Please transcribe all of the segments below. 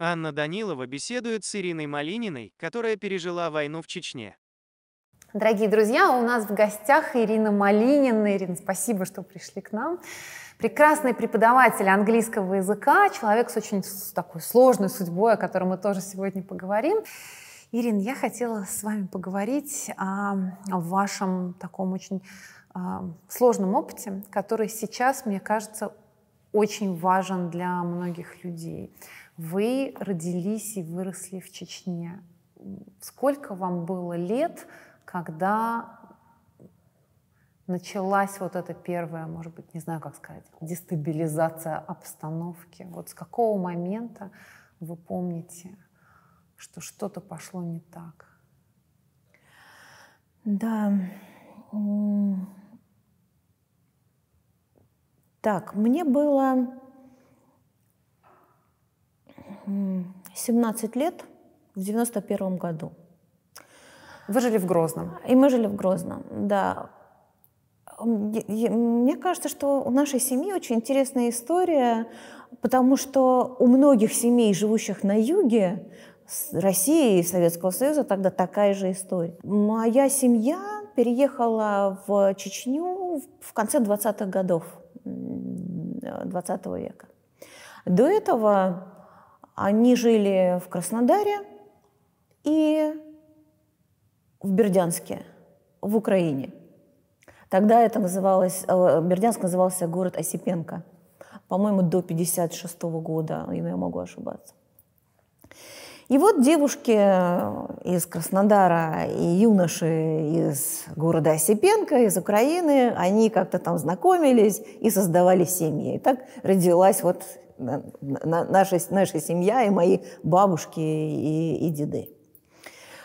Анна Данилова беседует с Ириной Малининой, которая пережила войну в Чечне. Дорогие друзья, у нас в гостях Ирина Малинина. Ирина, спасибо, что пришли к нам. Прекрасный преподаватель английского языка, человек с очень такой сложной судьбой, о которой мы тоже сегодня поговорим. Ирина, я хотела с вами поговорить о вашем таком очень сложном опыте, который сейчас, мне кажется, очень важен для многих людей. Вы родились и выросли в Чечне. Сколько вам было лет, когда началась вот эта первая, может быть, не знаю, как сказать, дестабилизация обстановки? Вот с какого момента вы помните, что что-то пошло не так? Да. Так, мне было 17 лет в 91-м году. Вы жили в Грозном? И мы жили в Грозном, да. Мне кажется, что у нашей семьи очень интересная история, потому что у многих семей, живущих на юге России и Советского Союза, тогда такая же история. Моя семья переехала в Чечню в конце 20-х годов 20 века. До этого они жили в Краснодаре и в Бердянске, в Украине. Тогда это называлось, Бердянск назывался город Осипенко, по-моему, до 1956 года, но я могу ошибаться. И вот девушки из Краснодара и юноши из города Осипенко, из Украины, они как-то там знакомились и создавали семьи. И так родилась вот наша семья и мои бабушки и деды.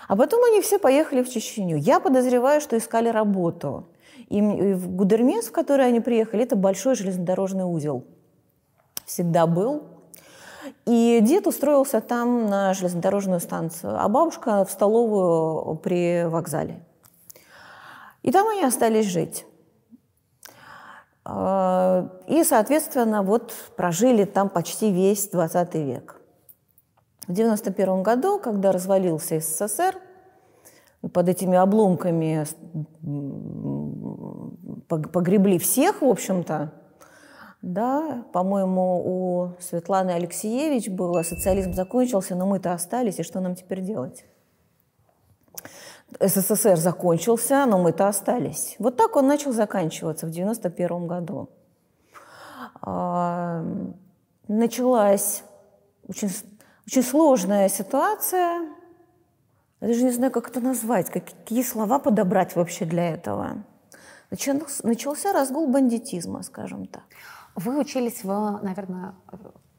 А потом они все поехали в Чечню. Я подозреваю, что искали работу. И в Гудермес, в который они приехали, это большой железнодорожный узел. Всегда был. И дед устроился там на железнодорожную станцию, а бабушка в столовую при вокзале. И там они остались жить. И, соответственно, вот прожили там почти весь 20 век. В 1991 году, когда развалился СССР, под этими обломками погребли всех, в общем-то. Да, по-моему, у Светланы Алексиевич было «Социализм закончился, но мы-то остались, и что нам теперь делать?» «СССР закончился, но мы-то остались». Вот так он начал заканчиваться в 1991 году. Началась очень сложная ситуация. Я даже не знаю, как это назвать, какие слова подобрать вообще для этого. Начался разгул бандитизма, скажем так. Вы учились в, наверное,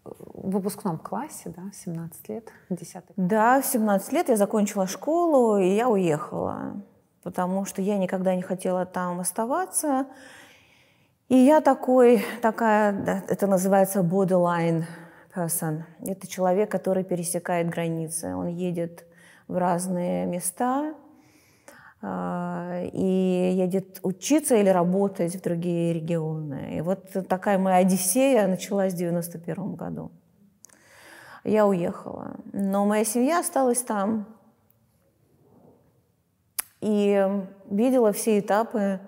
выпускном классе, да, 17 лет, 10 класс? Да, в 17 лет я закончила школу, и я уехала, потому что я никогда не хотела там оставаться. И я такая, это называется borderline person. Это человек, который пересекает границы. Он едет в разные места и едет учиться или работать в другие регионы. И вот такая моя одиссея началась в 1991 году. Я уехала, но моя семья осталась там и видела все этапы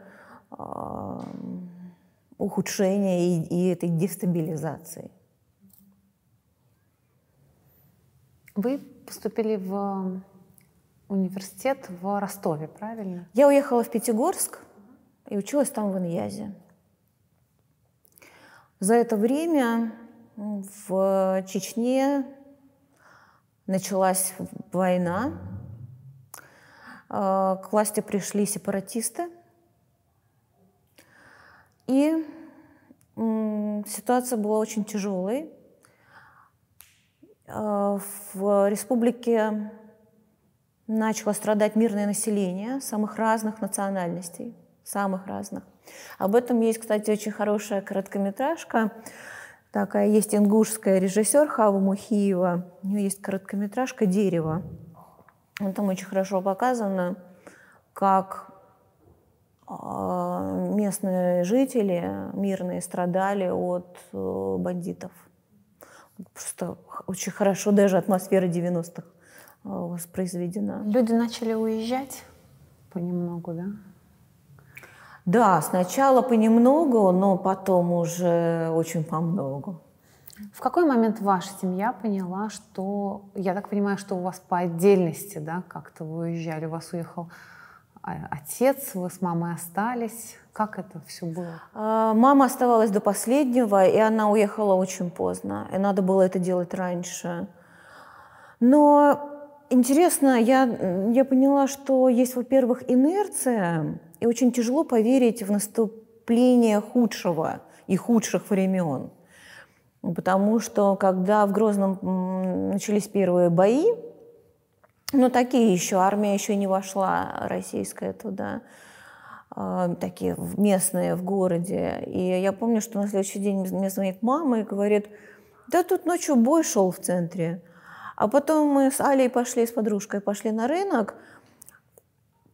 ухудшения и этой дестабилизации. Вы поступили в университет в Ростове, правильно? Я уехала в Пятигорск и училась там в Инъязе. За это время в Чечне началась война. К власти пришли сепаратисты. И ситуация была очень тяжелой. В республике начало страдать мирное население самых разных национальностей, самых разных. Об этом есть, кстати, очень хорошая короткометражка. Такая есть ингушская режиссер Хаву Мухиева. У нее есть короткометражка «Дерево». Там очень хорошо показано, как местные жители мирные страдали от бандитов. Просто очень хорошо даже атмосфера 90-х воспроизведена. Люди начали уезжать понемногу, да? Да, сначала понемногу, но потом уже очень помногу. В какой момент ваша семья поняла, что, я так понимаю, что у вас по отдельности, да, как-то вы уезжали, у вас уехал отец, вы с мамой остались. Как это все было? Мама оставалась до последнего, и она уехала очень поздно. И надо было это делать раньше. Но интересно, я поняла, что есть, во-первых, инерция, и очень тяжело поверить в наступление худшего и худших времен. Потому что, когда в Грозном начались первые бои, ну, такие еще, армия еще не вошла, российская, туда, такие местные в городе. И я помню, что на следующий день мне звонит мама и говорит: да тут ночью бой шел в центре. А потом мы с Алей пошли, с подружкой пошли на рынок,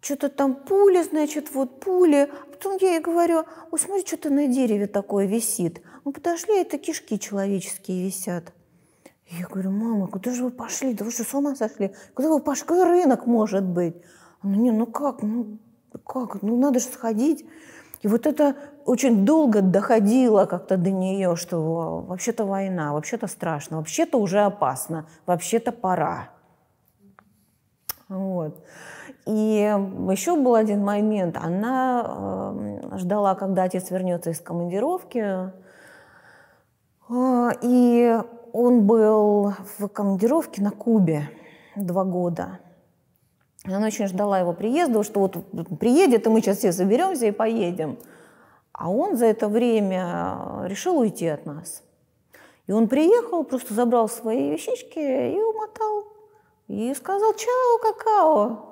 что-то там пули, значит, вот пули. А потом я ей говорю: ой, смотри, что-то на дереве такое висит. Мы подошли, это кишки человеческие висят. Я говорю: мама, куда же вы пошли? Да вы что, с ума сошли? Куда вы пошли? Какой рынок может быть? Она: не, ну как? Ну надо же сходить. И вот это очень долго доходило как-то до нее, что вообще-то война, вообще-то страшно, вообще-то уже опасно, вообще-то пора. Вот. И еще был один момент. Она ждала, когда отец вернется из командировки. И он был в командировке на Кубе 2 года. Она очень ждала его приезда, что вот приедет, и мы сейчас все соберемся и поедем. А он за это время решил уйти от нас. И он приехал, просто забрал свои вещички и умотал. И сказал: чао, какао.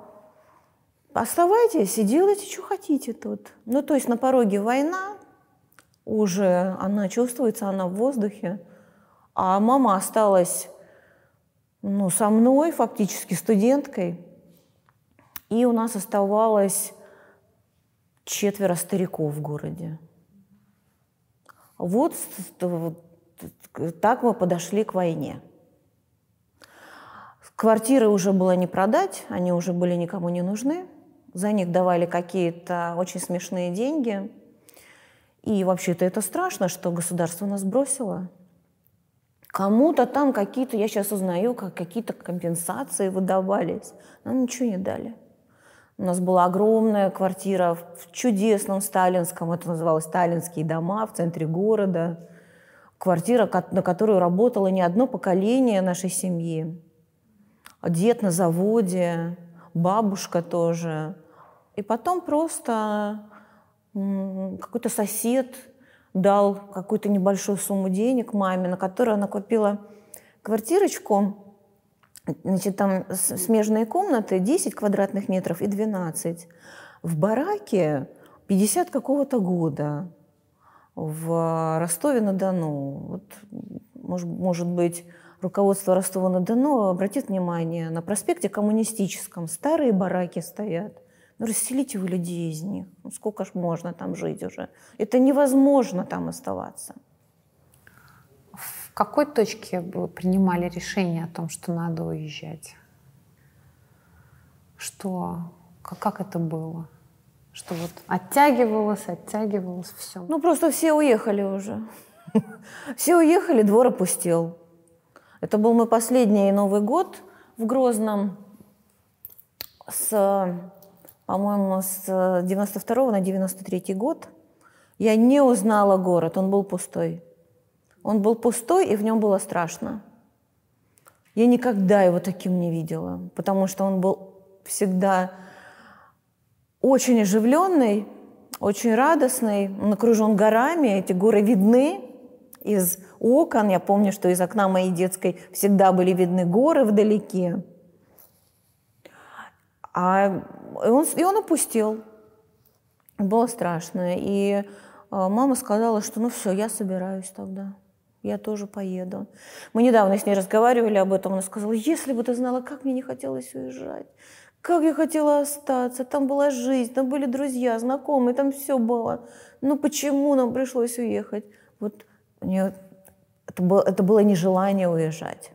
Оставайтесь и делайте, что хотите тут. Ну, то есть на пороге война, уже она чувствуется, она в воздухе. А мама осталась, ну, со мной, фактически студенткой. И у нас оставалось 4 стариков в городе. Вот так мы подошли к войне. Квартиры уже было не продать, они уже были никому не нужны. За них давали какие-то очень смешные деньги. И вообще-то это страшно, что государство нас бросило. Кому-то там какие-то, я сейчас узнаю, какие-то компенсации выдавались. Нам ничего не дали. У нас была огромная квартира в чудесном Сталинском, это называлось «Сталинские дома», в центре города. Квартира, на которую работало не одно поколение нашей семьи. Дед на заводе, бабушка тоже. И потом просто какой-то сосед дал какую-то небольшую сумму денег маме, на которую она купила квартирочку, значит, там смежные комнаты, 10 квадратных метров и 12. В бараке 50 какого-то года в Ростове-на-Дону. Вот, может быть, руководство Ростова-на-Дону обратит внимание, на проспекте Коммунистическом старые бараки стоят. Ну, расселите вы людей из них. Ну, сколько ж можно там жить уже? Это невозможно там оставаться. В какой точке вы принимали решение о том, что надо уезжать? Что? Как это было? Что вот оттягивалось все? Ну, просто все уехали уже. Все уехали, двор опустел. Это был мой последний Новый год в Грозном по-моему, с 92 на 93 год. Я не узнала город, он был пустой. Он был пустой, и в нем было страшно. Я никогда его таким не видела, потому что он был всегда очень оживленный, очень радостный, он окружен горами, эти горы видны. Из окон, я помню, что из окна моей детской всегда были видны горы вдалеке. И он опустел. Было страшно. И мама сказала, что ну все, я собираюсь тогда. Я тоже поеду. Мы недавно с ней разговаривали об этом. Она сказала: если бы ты знала, как мне не хотелось уезжать. Как я хотела остаться. Там была жизнь, там были друзья, знакомые, там все было. Ну почему нам пришлось уехать? Вот у нее Это было нежелание уезжать.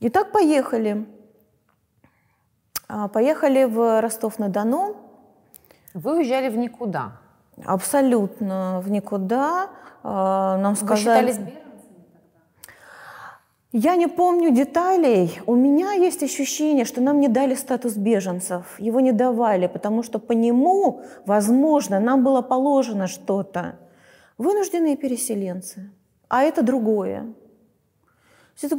И так поехали. Поехали в Ростов-на-Дону. Вы уезжали в никуда? Абсолютно в никуда. Нам сказали... Вы считались беженцами тогда? Я не помню деталей. У меня есть ощущение, что нам не дали статус беженцев. Его не давали, потому что по нему, возможно, нам было положено что-то. Вынужденные переселенцы. А это другое. Это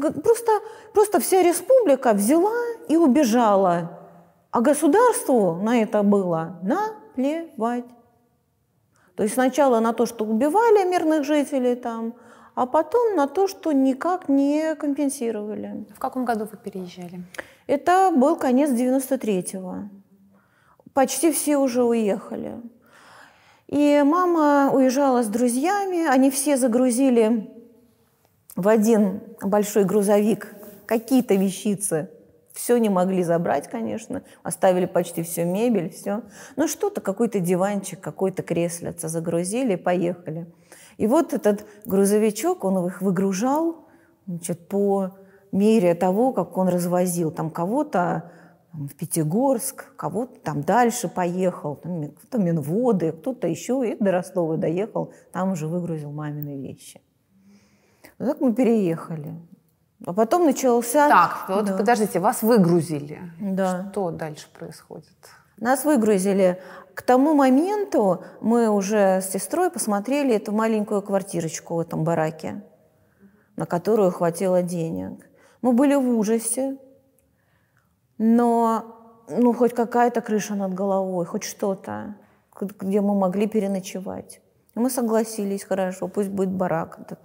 просто вся республика взяла и убежала. А государству на это было наплевать. То есть сначала на то, что убивали мирных жителей там, а потом на то, что никак не компенсировали. В каком году вы переезжали? Это был конец 93-го. Почти все уже уехали. И мама уезжала с друзьями, они все загрузили в один большой грузовик какие-то вещицы. Все не могли забрать, конечно, оставили почти всю мебель, все. Но что-то, какой-то диванчик, какой-то креслица загрузили и поехали. И вот этот грузовичок, он их выгружал, значит, по мере того, как он развозил там кого-то, в Пятигорск, кого-то там дальше поехал, там, кто-то Минводы, кто-то еще, и до Ростова доехал, там уже выгрузил мамины вещи. Ну, так мы переехали. А потом начался... Так, вот да. Подождите, вас выгрузили. Да. Что дальше происходит? Нас выгрузили. К тому моменту мы уже с сестрой посмотрели эту маленькую квартирочку в этом бараке, на которую хватило денег. Мы были в ужасе. Но ну, хоть какая-то крыша над головой, хоть что-то, где мы могли переночевать. И мы согласились, хорошо, пусть будет барак этот.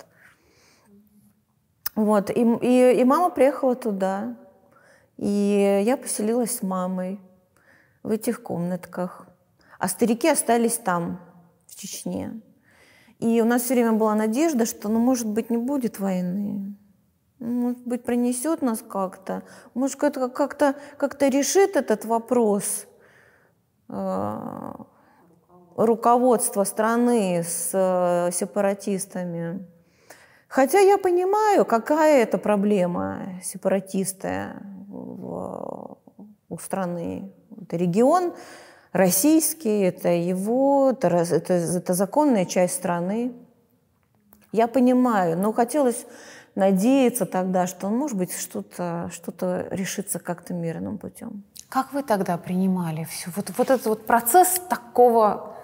Вот, и мама приехала туда, и я поселилась с мамой в этих комнатках. А старики остались там, в Чечне. И у нас все время была надежда, что, ну, может быть, не будет войны. Может быть, пронесет нас как-то, может, как-то решит этот вопрос руководство страны с сепаратистами. Хотя я понимаю, какая это проблема сепаратисты у страны. Это регион российский, это законная часть страны. Я понимаю, но хотелось... надеяться тогда, что, может быть, что-то решится как-то мирным путем. Как вы тогда принимали все? Вот этот вот процесс такого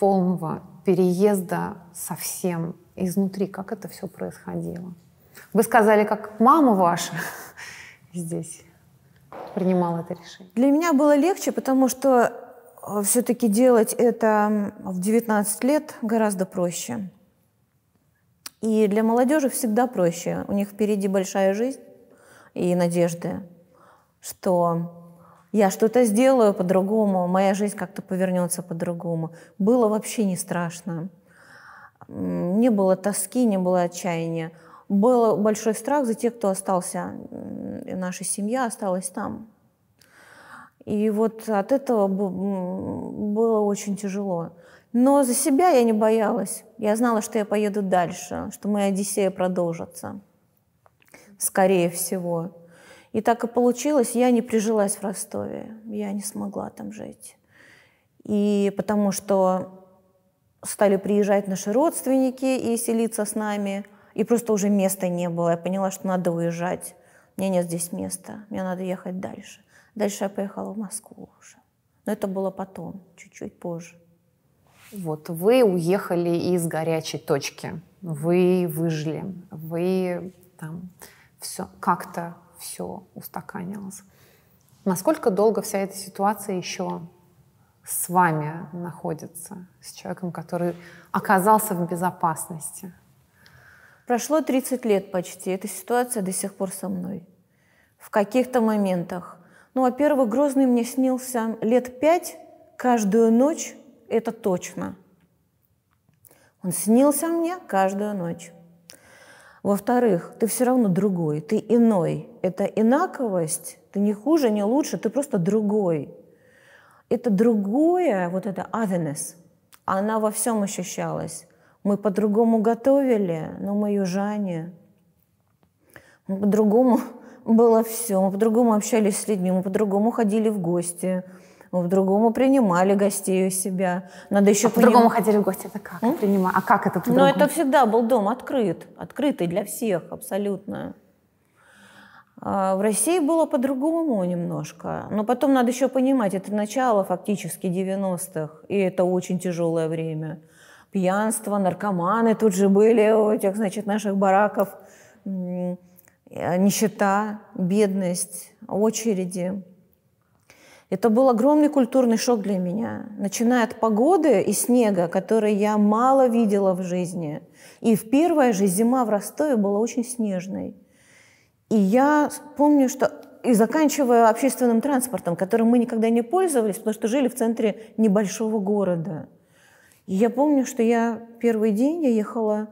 полного переезда совсем изнутри, как это все происходило? Вы сказали, как мама ваша здесь принимала это решение. Для меня было легче, потому что все-таки делать это в 19 лет гораздо проще. И для молодежи всегда проще. У них впереди большая жизнь и надежды, что я что-то сделаю по-другому, моя жизнь как-то повернется по-другому. Было вообще не страшно. Не было тоски, не было отчаяния. Был большой страх за тех, кто остался. И наша семья осталась там. И вот от этого было очень тяжело. Но за себя я не боялась. Я знала, что я поеду дальше, что моя одиссея продолжится, скорее всего. И так и получилось. Я не прижилась в Ростове. Я не смогла там жить. И потому что стали приезжать наши родственники и селиться с нами. И просто уже места не было. Я поняла, что надо уезжать. У меня нет здесь места. Мне надо ехать дальше. Дальше я поехала в Москву уже. Но это было потом, чуть-чуть позже. Вот, вы уехали из горячей точки, вы выжили, вы там все, как-то все устаканилось. Насколько долго вся эта ситуация еще с вами находится, с человеком, который оказался в безопасности? Прошло 30 лет почти, эта ситуация до сих пор со мной. В каких-то моментах. Ну, во-первых, Грозный мне снился лет 5 каждую ночь. Это точно. Он снился мне каждую ночь. Во-вторых, ты все равно другой, ты иной. Это инаковость, ты не хуже, не лучше, ты просто другой. Это другое, вот это otherness, она во всем ощущалась. Мы по-другому готовили, но мы южане. Мы по-другому было все. Мы по-другому общались с людьми, мы по-другому ходили в гости. Мы по-другому принимали гостей у себя. Надо еще по-другому ходили в гости. Это как? А как это по-другому? Ну, это всегда был дом открыт. Открытый для всех абсолютно. А в России было по-другому немножко. Но потом надо еще понимать, это начало фактически 90-х. И это очень тяжелое время. Пьянство, наркоманы тут же были у этих, значит, наших бараков. Нищета, бедность, очереди. Это был огромный культурный шок для меня. Начиная от погоды и снега, который я мало видела в жизни. И в первая же зима в Ростове была очень снежной. И я помню, что... И заканчивая общественным транспортом, которым мы никогда не пользовались, потому что жили в центре небольшого города. И я помню, что я первый день я ехала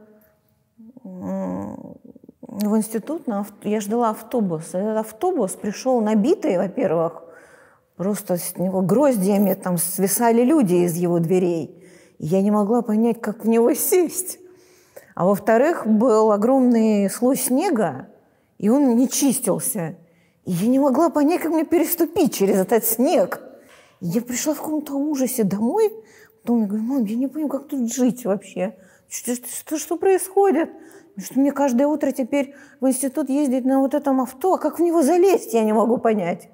в институт, я ждала автобус. Этот автобус пришел набитый, во-первых, просто с него гроздьями там свисали люди из его дверей. И я не могла понять, как в него сесть. А во-вторых, был огромный слой снега, и он не чистился. И я не могла понять, как мне переступить через этот снег. И я пришла в каком-то ужасе домой, потом я говорю: мам, я не понимаю, как тут жить вообще. Что происходит? Что мне каждое утро теперь в институт ездить на вот этом авто, а как в него залезть, я не могу понять.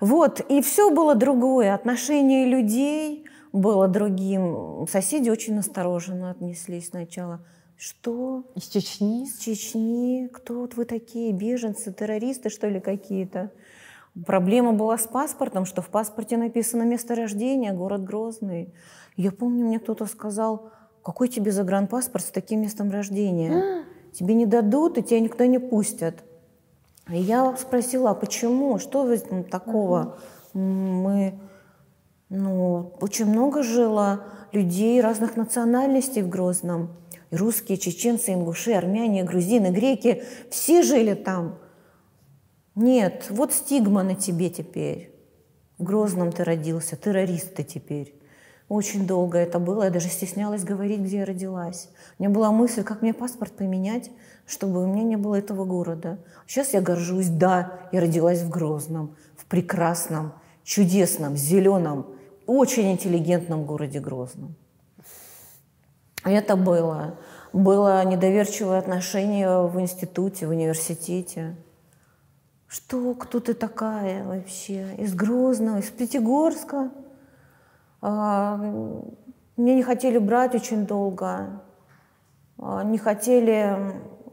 Вот, и все было другое. Отношение людей было другим. Соседи очень настороженно отнеслись сначала. Что? Из Чечни? Из Чечни. Кто вот вы такие? Беженцы, террористы, что ли, какие-то? Проблема была с паспортом, что в паспорте написано место рождения, город Грозный. Я помню, мне кто-то сказал: какой тебе загранпаспорт с таким местом рождения? Тебе не дадут, и тебя никто не пустят. И я спросила: а почему? Что в этом такого? Мы, очень много жило людей разных национальностей в Грозном. И русские, чеченцы, ингуши, армяне, грузины, греки. Все жили там. Нет, вот стигма на тебе теперь. В Грозном ты родился, террорист ты теперь. Очень долго это было, я даже стеснялась говорить, где я родилась. У меня была мысль, как мне паспорт поменять, чтобы у меня не было этого города. Сейчас я горжусь, да, я родилась в Грозном, в прекрасном, чудесном, зеленом, очень интеллигентном городе Грозном. Это было. Было недоверчивое отношение в институте, в университете. Что, кто ты такая вообще? Из Грозного, из Пятигорска? Меня не хотели брать очень долго, не хотели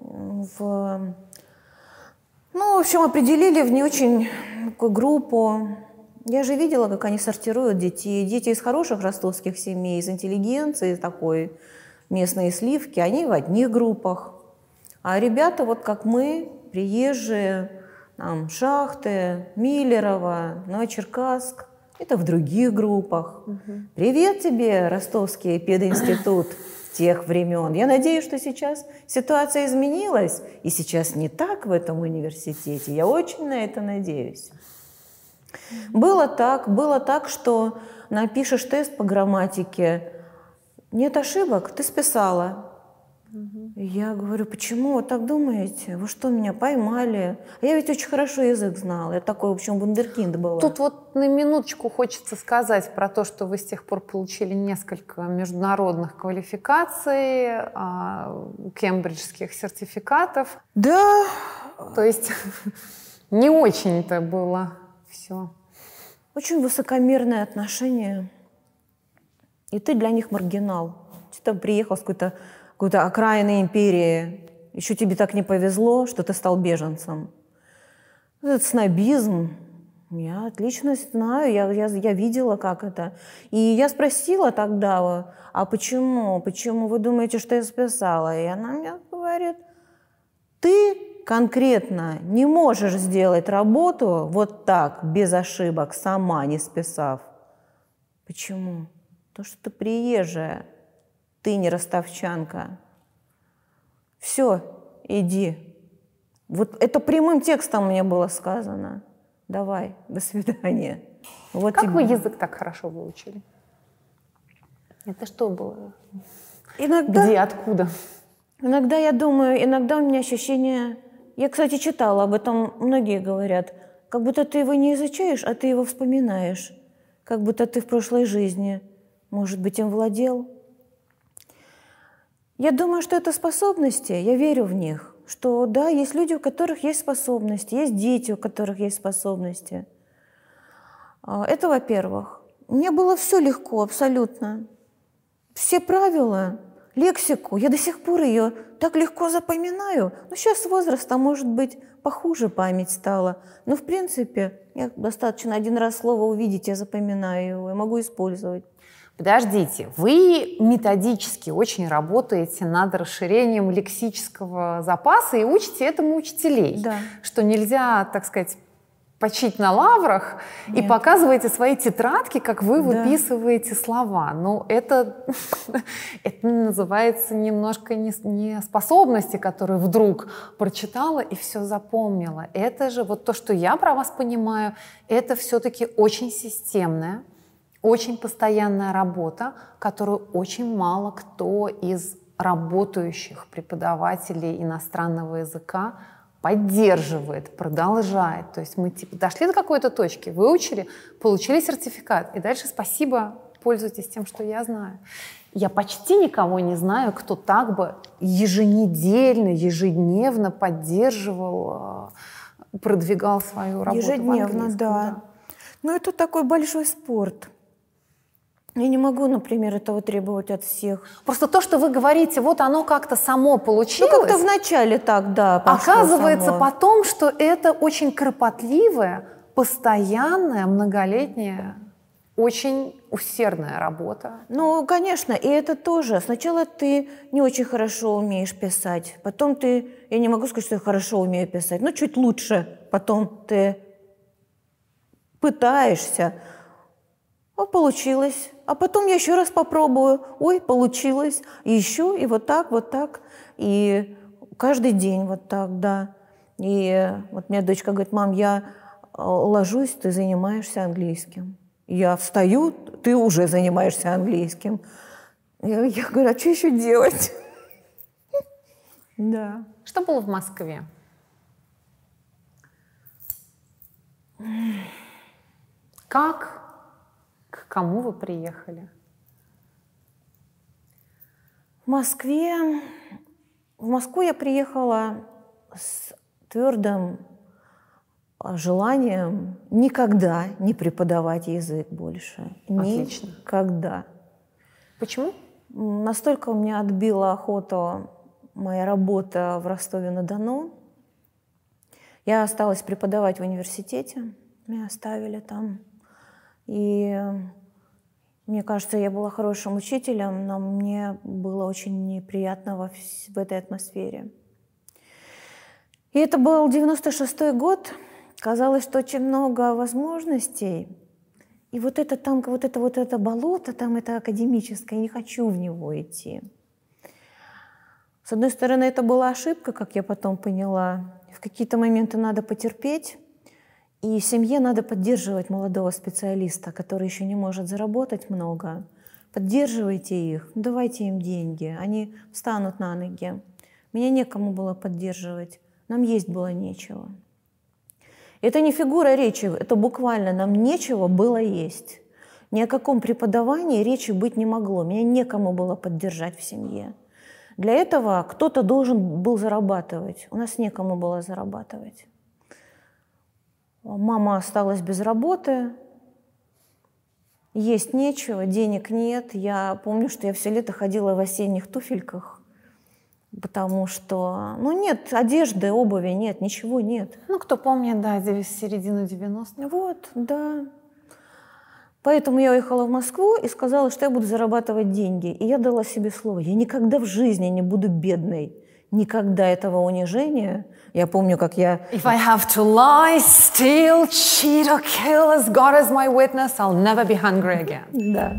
в... в общем, определили в не очень такую группу. Я же видела, как они сортируют детей. Дети из хороших ростовских семей, из интеллигенции, такой местные сливки, они в одних группах. А ребята, вот как мы, приезжие, там, Шахты, Миллерово, Новочеркасск, это в других группах. Привет тебе, ростовский пединститут тех времен. Я надеюсь, что сейчас ситуация изменилась, и сейчас не так в этом университете. Я очень на это надеюсь. Было так, что напишешь тест по грамматике, нет ошибок, ты списала. Я говорю: почему вы так думаете? Вы что, меня поймали? А я ведь очень хорошо язык знала. Я такой, в общем, вундеркинд была. Тут вот на минуточку хочется сказать про то, что вы с тех пор получили несколько международных квалификаций, кембриджских сертификатов. Да. То есть не очень-то было все. Очень высокомерное отношение. И ты для них маргинал. Ты приехал с какой-то окраины империи. Еще тебе так не повезло, что ты стал беженцем. Этот снобизм. Я отлично знаю, я видела, как это. И я спросила тогда: а почему? Почему вы думаете, что я списала? И она мне говорит: ты конкретно не можешь сделать работу вот так, без ошибок, сама не списав. Почему? Потому что ты приезжая. Ты не ростовчанка. Все, иди. Вот это прямым текстом мне было сказано. Давай, до свидания. Вот как тебе. Вы язык так хорошо выучили? Это что было? Иногда, где, откуда? Иногда я думаю, иногда у меня ощущение... Я, кстати, читала об этом, многие говорят, как будто ты его не изучаешь, а ты его вспоминаешь. Как будто ты в прошлой жизни, может быть, им владел. Я думаю, что это способности, я верю в них, что да, есть люди, у которых есть способности, есть дети, у которых есть способности. Это во-первых. Мне было все легко абсолютно. Все правила, лексику, я до сих пор ее так легко запоминаю. Но сейчас с возрастом, может быть, похуже память стала. Но в принципе, я достаточно один раз слово увидеть, я запоминаю его, я могу использовать. Подождите, вы методически очень работаете над расширением лексического запаса и учите этому учителей, да. Что нельзя, так сказать, почить на лаврах. Нет. И показываете свои тетрадки, как вы выписываете слова. Ну, это называется немножко не способности, которые вдруг прочитала и все запомнила. Это же, вот то, что я про вас понимаю, это все-таки очень системное, очень постоянная работа, которую очень мало кто из работающих преподавателей иностранного языка поддерживает, продолжает. То есть мы типа дошли до какой-то точки, выучили, получили сертификат, и дальше спасибо, пользуйтесь тем, что я знаю. Я почти никого не знаю, кто так бы еженедельно, ежедневно поддерживал, продвигал свою работу. Ежедневно, да. Ну, это такой большой спорт. Я не могу, например, этого требовать от всех. Просто то, что вы говорите, вот оно как-то само получилось. Ну, как-то вначале так, да, пошло. Оказывается само. Потом, что это очень кропотливая, постоянная, многолетняя, очень усердная работа. Ну, конечно, и это тоже. Сначала ты не очень хорошо умеешь писать, потом ты... Я не могу сказать, что я хорошо умею писать, но чуть лучше. Потом ты пытаешься. О, получилось. А потом я еще раз попробую. Ой, получилось. И еще, и вот так, вот так. И каждый день вот так, да. И вот у меня дочка говорит: мам, я ложусь, ты занимаешься английским. Я встаю, ты уже занимаешься английским. Я говорю: а что еще делать? Да. Что было в Москве? Как? К кому вы приехали? В Москву я приехала с твердым желанием никогда не преподавать язык больше. Отлично. Никогда. Почему? Настолько у меня отбила охоту моя работа в Ростове-на-Дону. Я осталась преподавать в университете. Меня оставили там. И мне кажется, я была хорошим учителем, но мне было очень неприятно в этой атмосфере. И это был 96-й год. Казалось, что очень много возможностей. И вот это там, вот это болото, там это академическое, я не хочу в него идти. С одной стороны, это была ошибка, как я потом поняла. В какие-то моменты надо потерпеть. И в семье надо поддерживать молодого специалиста, который еще не может заработать много. Поддерживайте их, давайте им деньги, они встанут на ноги. Меня некому было поддерживать, нам есть было нечего. Это не фигура речи, это буквально нам нечего было есть. Ни о каком преподавании речи быть не могло, меня некому было поддержать в семье. Для этого кто-то должен был зарабатывать, у нас некому было зарабатывать. Мама осталась без работы, есть нечего, денег нет. Я помню, что я все лето ходила в осенних туфельках, потому что, ну, нет одежды, обуви нет, ничего нет. Ну, кто помнит, да, середину 90-х. Вот, да. Поэтому я уехала в Москву и сказала, что я буду зарабатывать деньги. И я дала себе слово: я никогда в жизни не буду бедной. Никогда этого унижения. Я помню, как я... If I have to lie, steal, cheat or kill, as God is my witness, I'll never be hungry again. Да,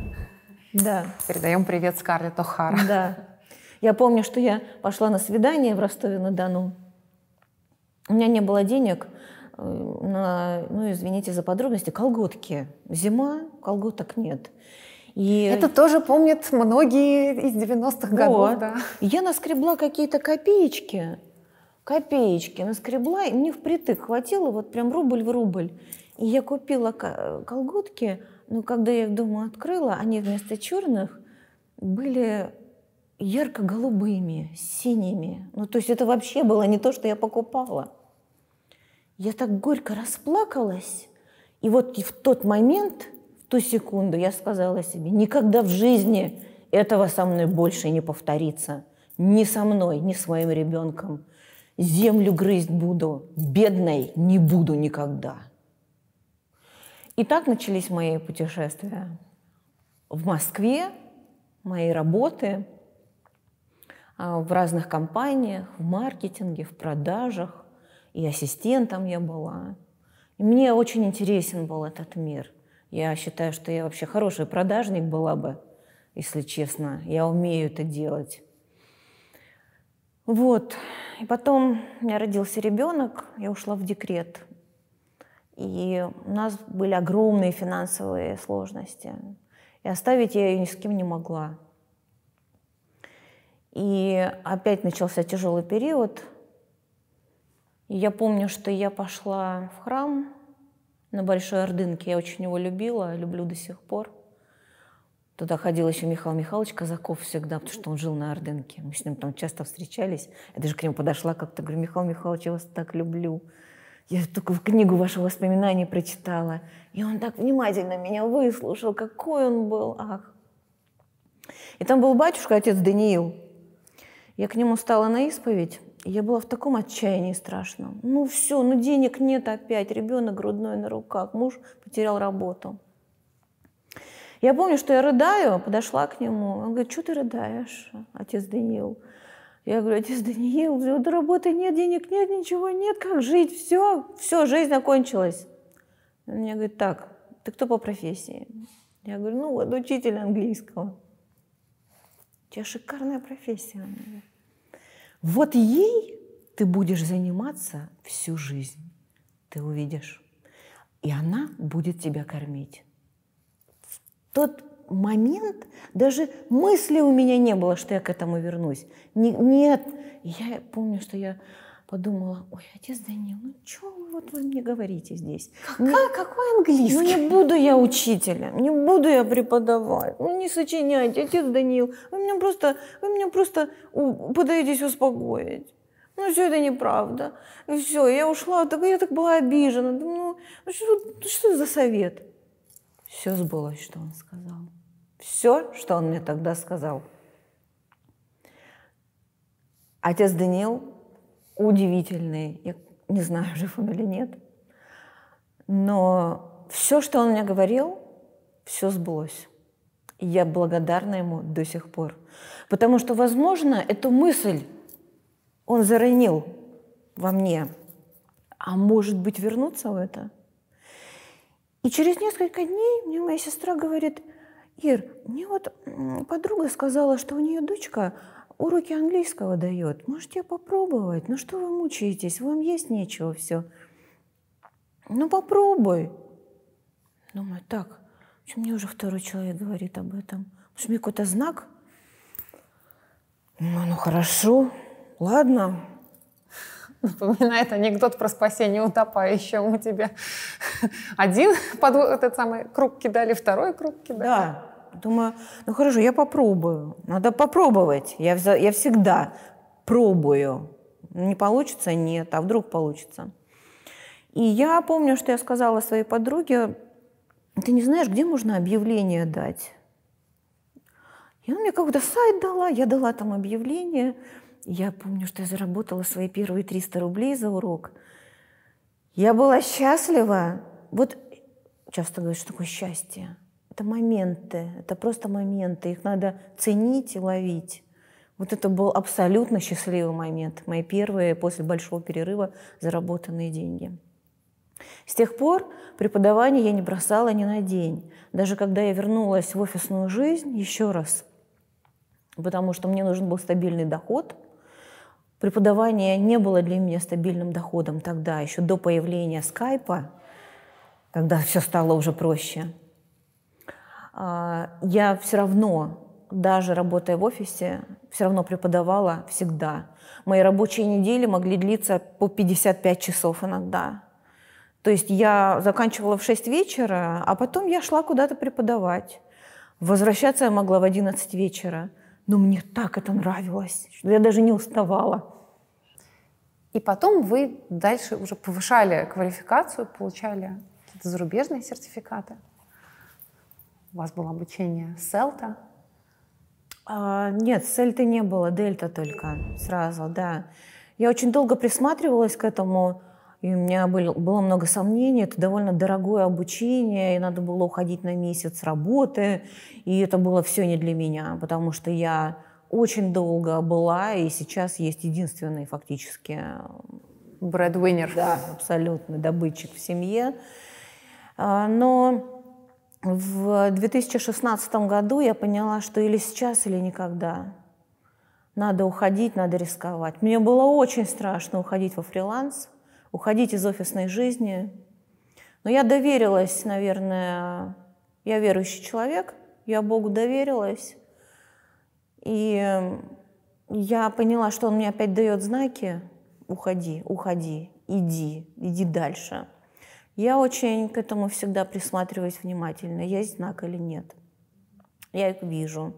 да. Передаем привет Скарлетт О'Хара. Да. Я помню, что я пошла на свидание в Ростове-на-Дону. У меня не было денег на, ну, извините за подробности, колготки. Зима, колготок нет. И... Это тоже помнят многие из 90-х годов. Да. Я наскребла какие-то копеечки наскребла, и мне впритык хватило, вот прям рубль в рубль. И я купила колготки, но когда я их дома открыла, они вместо черных были ярко-голубыми, синими. Ну, то есть это вообще было не то, что я покупала. Я так горько расплакалась, и вот в тот момент, в ту секунду я сказала себе: никогда в жизни этого со мной больше не повторится. Ни со мной, ни с моим ребенком. Землю грызть буду, бедной не буду никогда. И так начались мои путешествия в Москве, мои работы в разных компаниях, в маркетинге, в продажах. И ассистентом я была. И мне очень интересен был этот мир. Я считаю, что я вообще хороший продажник была бы, если честно. Я умею это делать. Вот. И потом у меня родился ребенок, я ушла в декрет. И у нас были огромные финансовые сложности. И оставить я ее ни с кем не могла. И опять начался тяжелый период. И я помню, что я пошла в храм на Большой Ордынке. Я очень его любила, люблю до сих пор. Туда ходил еще Михаил Михайлович Казаков всегда, потому что он жил на Ордынке. Мы с ним там часто встречались. Я даже к нему подошла как-то, говорю: Михаил Михайлович, я вас так люблю. Я только книгу ваших воспоминаний прочитала. И он так внимательно меня выслушал, какой он был. Ах. И там был батюшка, отец Даниил. Я к нему стала на исповедь. Я была в таком отчаянии страшном. Ну все, ну денег нет опять, ребенок грудной на руках, муж потерял работу. Я помню, что я рыдаю, подошла к нему. Он говорит: что ты рыдаешь, отец Даниил? Я говорю: отец Даниил, вот работы нет, денег нет, ничего нет, как жить, все, жизнь окончилась. Он мне говорит: так, ты кто по профессии? Я говорю: ну вот, учитель английского. У тебя шикарная профессия. Вот ей ты будешь заниматься всю жизнь, ты увидишь. И она будет тебя кормить. В тот момент даже мысли у меня не было, что я к этому вернусь. Нет. Я помню, что я подумала: ой, отец Данил, ну что вот вы мне говорите здесь? Какой английский? Ну не буду я учителем, не буду я преподавать, ну не сочиняйте, отец Данил, вы меня просто пытаетесь успокоить. Ну все это неправда. И все, я ушла, я так была обижена. Думаю, ну что за совет? Все сбылось, что он сказал. Все, что он мне тогда сказал. Отец Даниил удивительный, я не знаю, жив он или нет, но все, что он мне говорил, все сбылось. И я благодарна ему до сих пор. Потому что, возможно, эту мысль он заронил во мне, а может быть, вернуться в это. И через несколько дней мне моя сестра говорит: Ир, мне вот подруга сказала, что у нее дочка уроки английского дает. Можете попробовать? Ну что вы мучаетесь? Вам есть нечего все. Ну попробуй. Думаю, так, мне уже второй человек говорит об этом. Может, мне какой-то знак? Ну хорошо, ладно. Напоминает анекдот про спасение утопающего. У тебя один под этот самый круг кидали, второй круг кидали. Да. Думаю, ну хорошо, я попробую. Надо попробовать. Я всегда пробую. Не получится? Нет. А вдруг получится? И я помню, что я сказала своей подруге: ты не знаешь, где можно объявление дать? И она мне какой-то сайт дала, я дала там объявление. Я помню, что я заработала свои первые 300 рублей за урок. Я была счастлива. Вот часто говорят, что такое счастье. Это моменты, это просто моменты. Их надо ценить и ловить. Вот это был абсолютно счастливый момент. Мои первые после большого перерыва заработанные деньги. С тех пор преподавание я не бросала ни на день. Даже когда я вернулась в офисную жизнь еще раз, потому что мне нужен был стабильный доход. Преподавание не было для меня стабильным доходом тогда, еще до появления скайпа, когда все стало уже проще. Я все равно, даже работая в офисе, все равно преподавала всегда. Мои рабочие недели могли длиться по 55 часов иногда. То есть я заканчивала в 6 вечера, а потом я шла куда-то преподавать. Возвращаться я могла в 11 вечера. Но мне так это нравилось, что я даже не уставала. И потом вы дальше уже повышали квалификацию, получали какие-то зарубежные сертификаты. У вас было обучение СЭЛТа? Нет, СЭЛТа не было, Дельта только сразу, да. Я очень долго присматривалась к этому, и у меня было много сомнений. Это довольно дорогое обучение, и надо было уходить на месяц работы, и это было все не для меня, потому что я очень долго была, и сейчас есть единственный фактически... Breadwinner. Да, абсолютно, добытчик в семье. Но... В 2016 году я поняла, что или сейчас, или никогда. Надо уходить, надо рисковать. Мне было очень страшно уходить во фриланс, уходить из офисной жизни. Но я доверилась, наверное, я верующий человек, я Богу доверилась. И я поняла, что Он мне опять дает знаки. Уходи, уходи, иди, иди дальше. Я очень к этому всегда присматриваюсь внимательно, есть знак или нет. Я их вижу.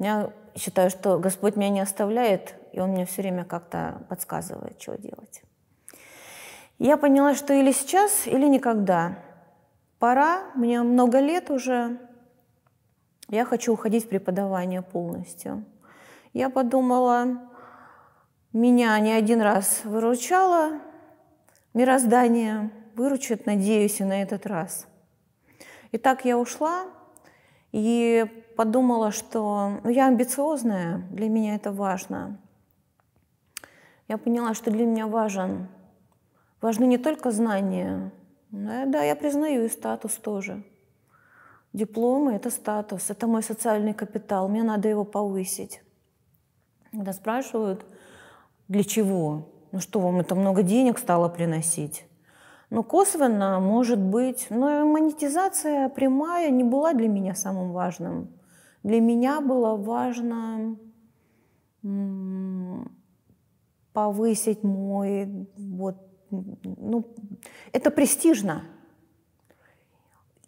Я считаю, что Господь меня не оставляет, и Он мне все время как-то подсказывает, чего делать. Я поняла, что или сейчас, или никогда. Пора, мне много лет уже. Я хочу уходить в преподавание полностью. Я подумала, меня не один раз выручало мироздание, выручит, надеюсь, и на этот раз. И так я ушла и подумала, что я амбициозная, для меня это важно. Я поняла, что для меня важны не только знания, да, я признаю и статус тоже. Дипломы — это статус, это мой социальный капитал, мне надо его повысить. Когда спрашивают, для чего? Ну что, вам это много денег стало приносить? Ну, косвенно, может быть, но монетизация прямая не была для меня самым важным. Для меня было важно повысить мой, вот, ну, это престижно.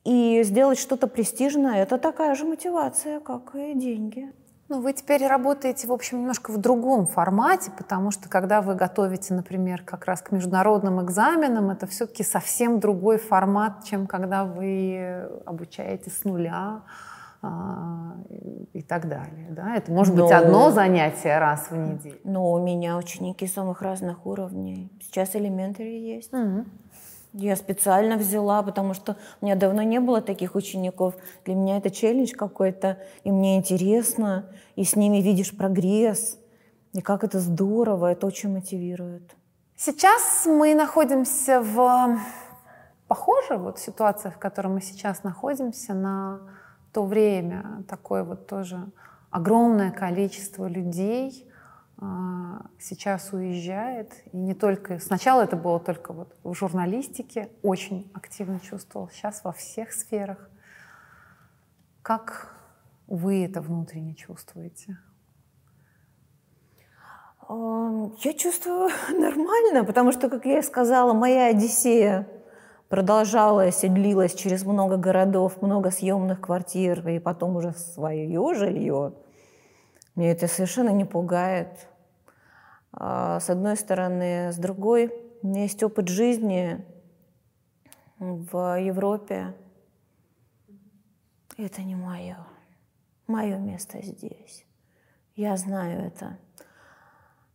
И сделать что-то престижное – это такая же мотивация, как и деньги. Ну, вы теперь работаете, в общем, немножко в другом формате, потому что, когда вы готовите, например, как раз к международным экзаменам, это все-таки совсем другой формат, чем когда вы обучаете с нуля и так далее. Да? Это может быть одно занятие раз в неделю. Но у меня ученики самых разных уровней. Сейчас элементари есть. Я специально взяла, потому что у меня давно не было таких учеников. Для меня это челлендж какой-то, и мне интересно, и с ними видишь прогресс, и как это здорово, это очень мотивирует. Сейчас мы находимся в похожей вот ситуации, в которой мы сейчас находимся, на то время. Такое вот тоже огромное количество людей сейчас уезжает, и не только... Сначала это было только вот в журналистике, очень активно чувствовала, сейчас во всех сферах. Как вы это внутренне чувствуете? Я чувствую нормально, потому что, как я и сказала, моя одиссея продолжалась и длилась через много городов, много съемных квартир, и потом уже свое жилье. Меня это совершенно не пугает, с одной стороны. С другой, у меня есть опыт жизни в Европе. Это не мое. Мое место здесь. Я знаю это.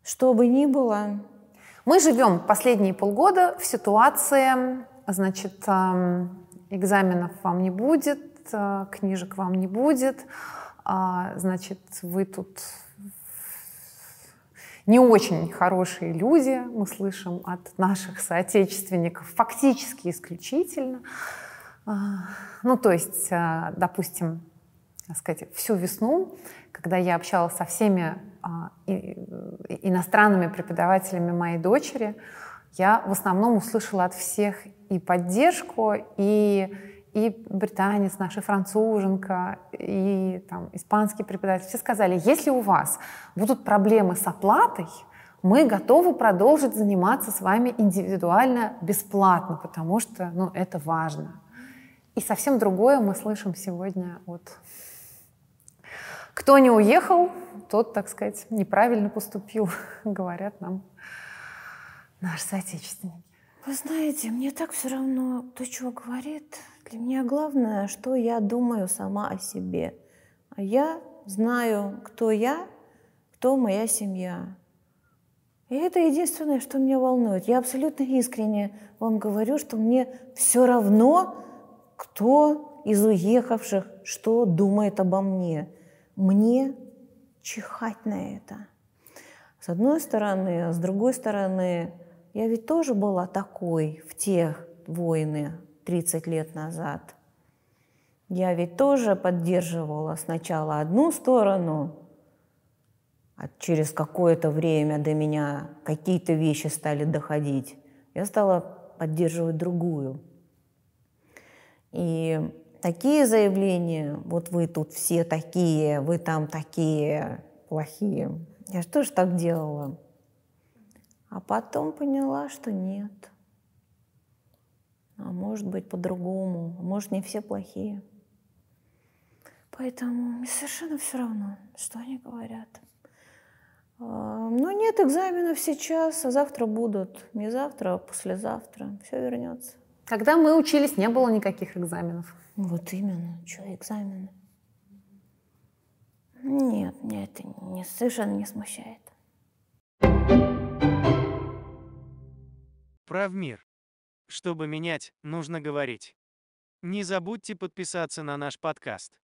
Что бы ни было... Мы живем последние полгода в ситуации, значит, экзаменов вам не будет, книжек вам не будет. Значит, вы тут не очень хорошие люди, мы слышим от наших соотечественников фактически исключительно. Ну, то есть, допустим, так сказать, всю весну, когда я общалась со всеми иностранными преподавателями моей дочери, я в основном услышала от всех и поддержку, и и британец, наша француженка, и там, испанский преподаватель, все сказали, если у вас будут проблемы с оплатой, мы готовы продолжить заниматься с вами индивидуально, бесплатно, потому что ну, это важно. И совсем другое мы слышим сегодня от... Кто не уехал, тот, так сказать, неправильно поступил, говорят нам наши соотечественники. Вы знаете, мне так все равно, кто чего говорит. Для меня главное, что я думаю сама о себе. А я знаю, кто я, кто моя семья. И это единственное, что меня волнует. Я абсолютно искренне вам говорю, что мне все равно, кто из уехавших что думает обо мне. Мне чихать на это. С одной стороны, а с другой стороны... Я ведь тоже была такой в те войны 30 лет назад. Я ведь тоже поддерживала сначала одну сторону, а через какое-то время до меня какие-то вещи стали доходить. Я стала поддерживать другую. И такие заявления, вот вы тут все такие, вы там такие плохие. Я же тоже так делала. А потом поняла, что нет. А может быть, по-другому. А может, не все плохие. Поэтому мне совершенно все равно, что они говорят. Ну, нет экзаменов сейчас, а завтра будут. Не завтра, а послезавтра. Все вернется. Когда мы учились, не было никаких экзаменов. Вот именно. Что, экзамены? Нет, меня это совершенно не смущает. Про мир. Чтобы менять, нужно говорить. Не забудьте подписаться на наш подкаст.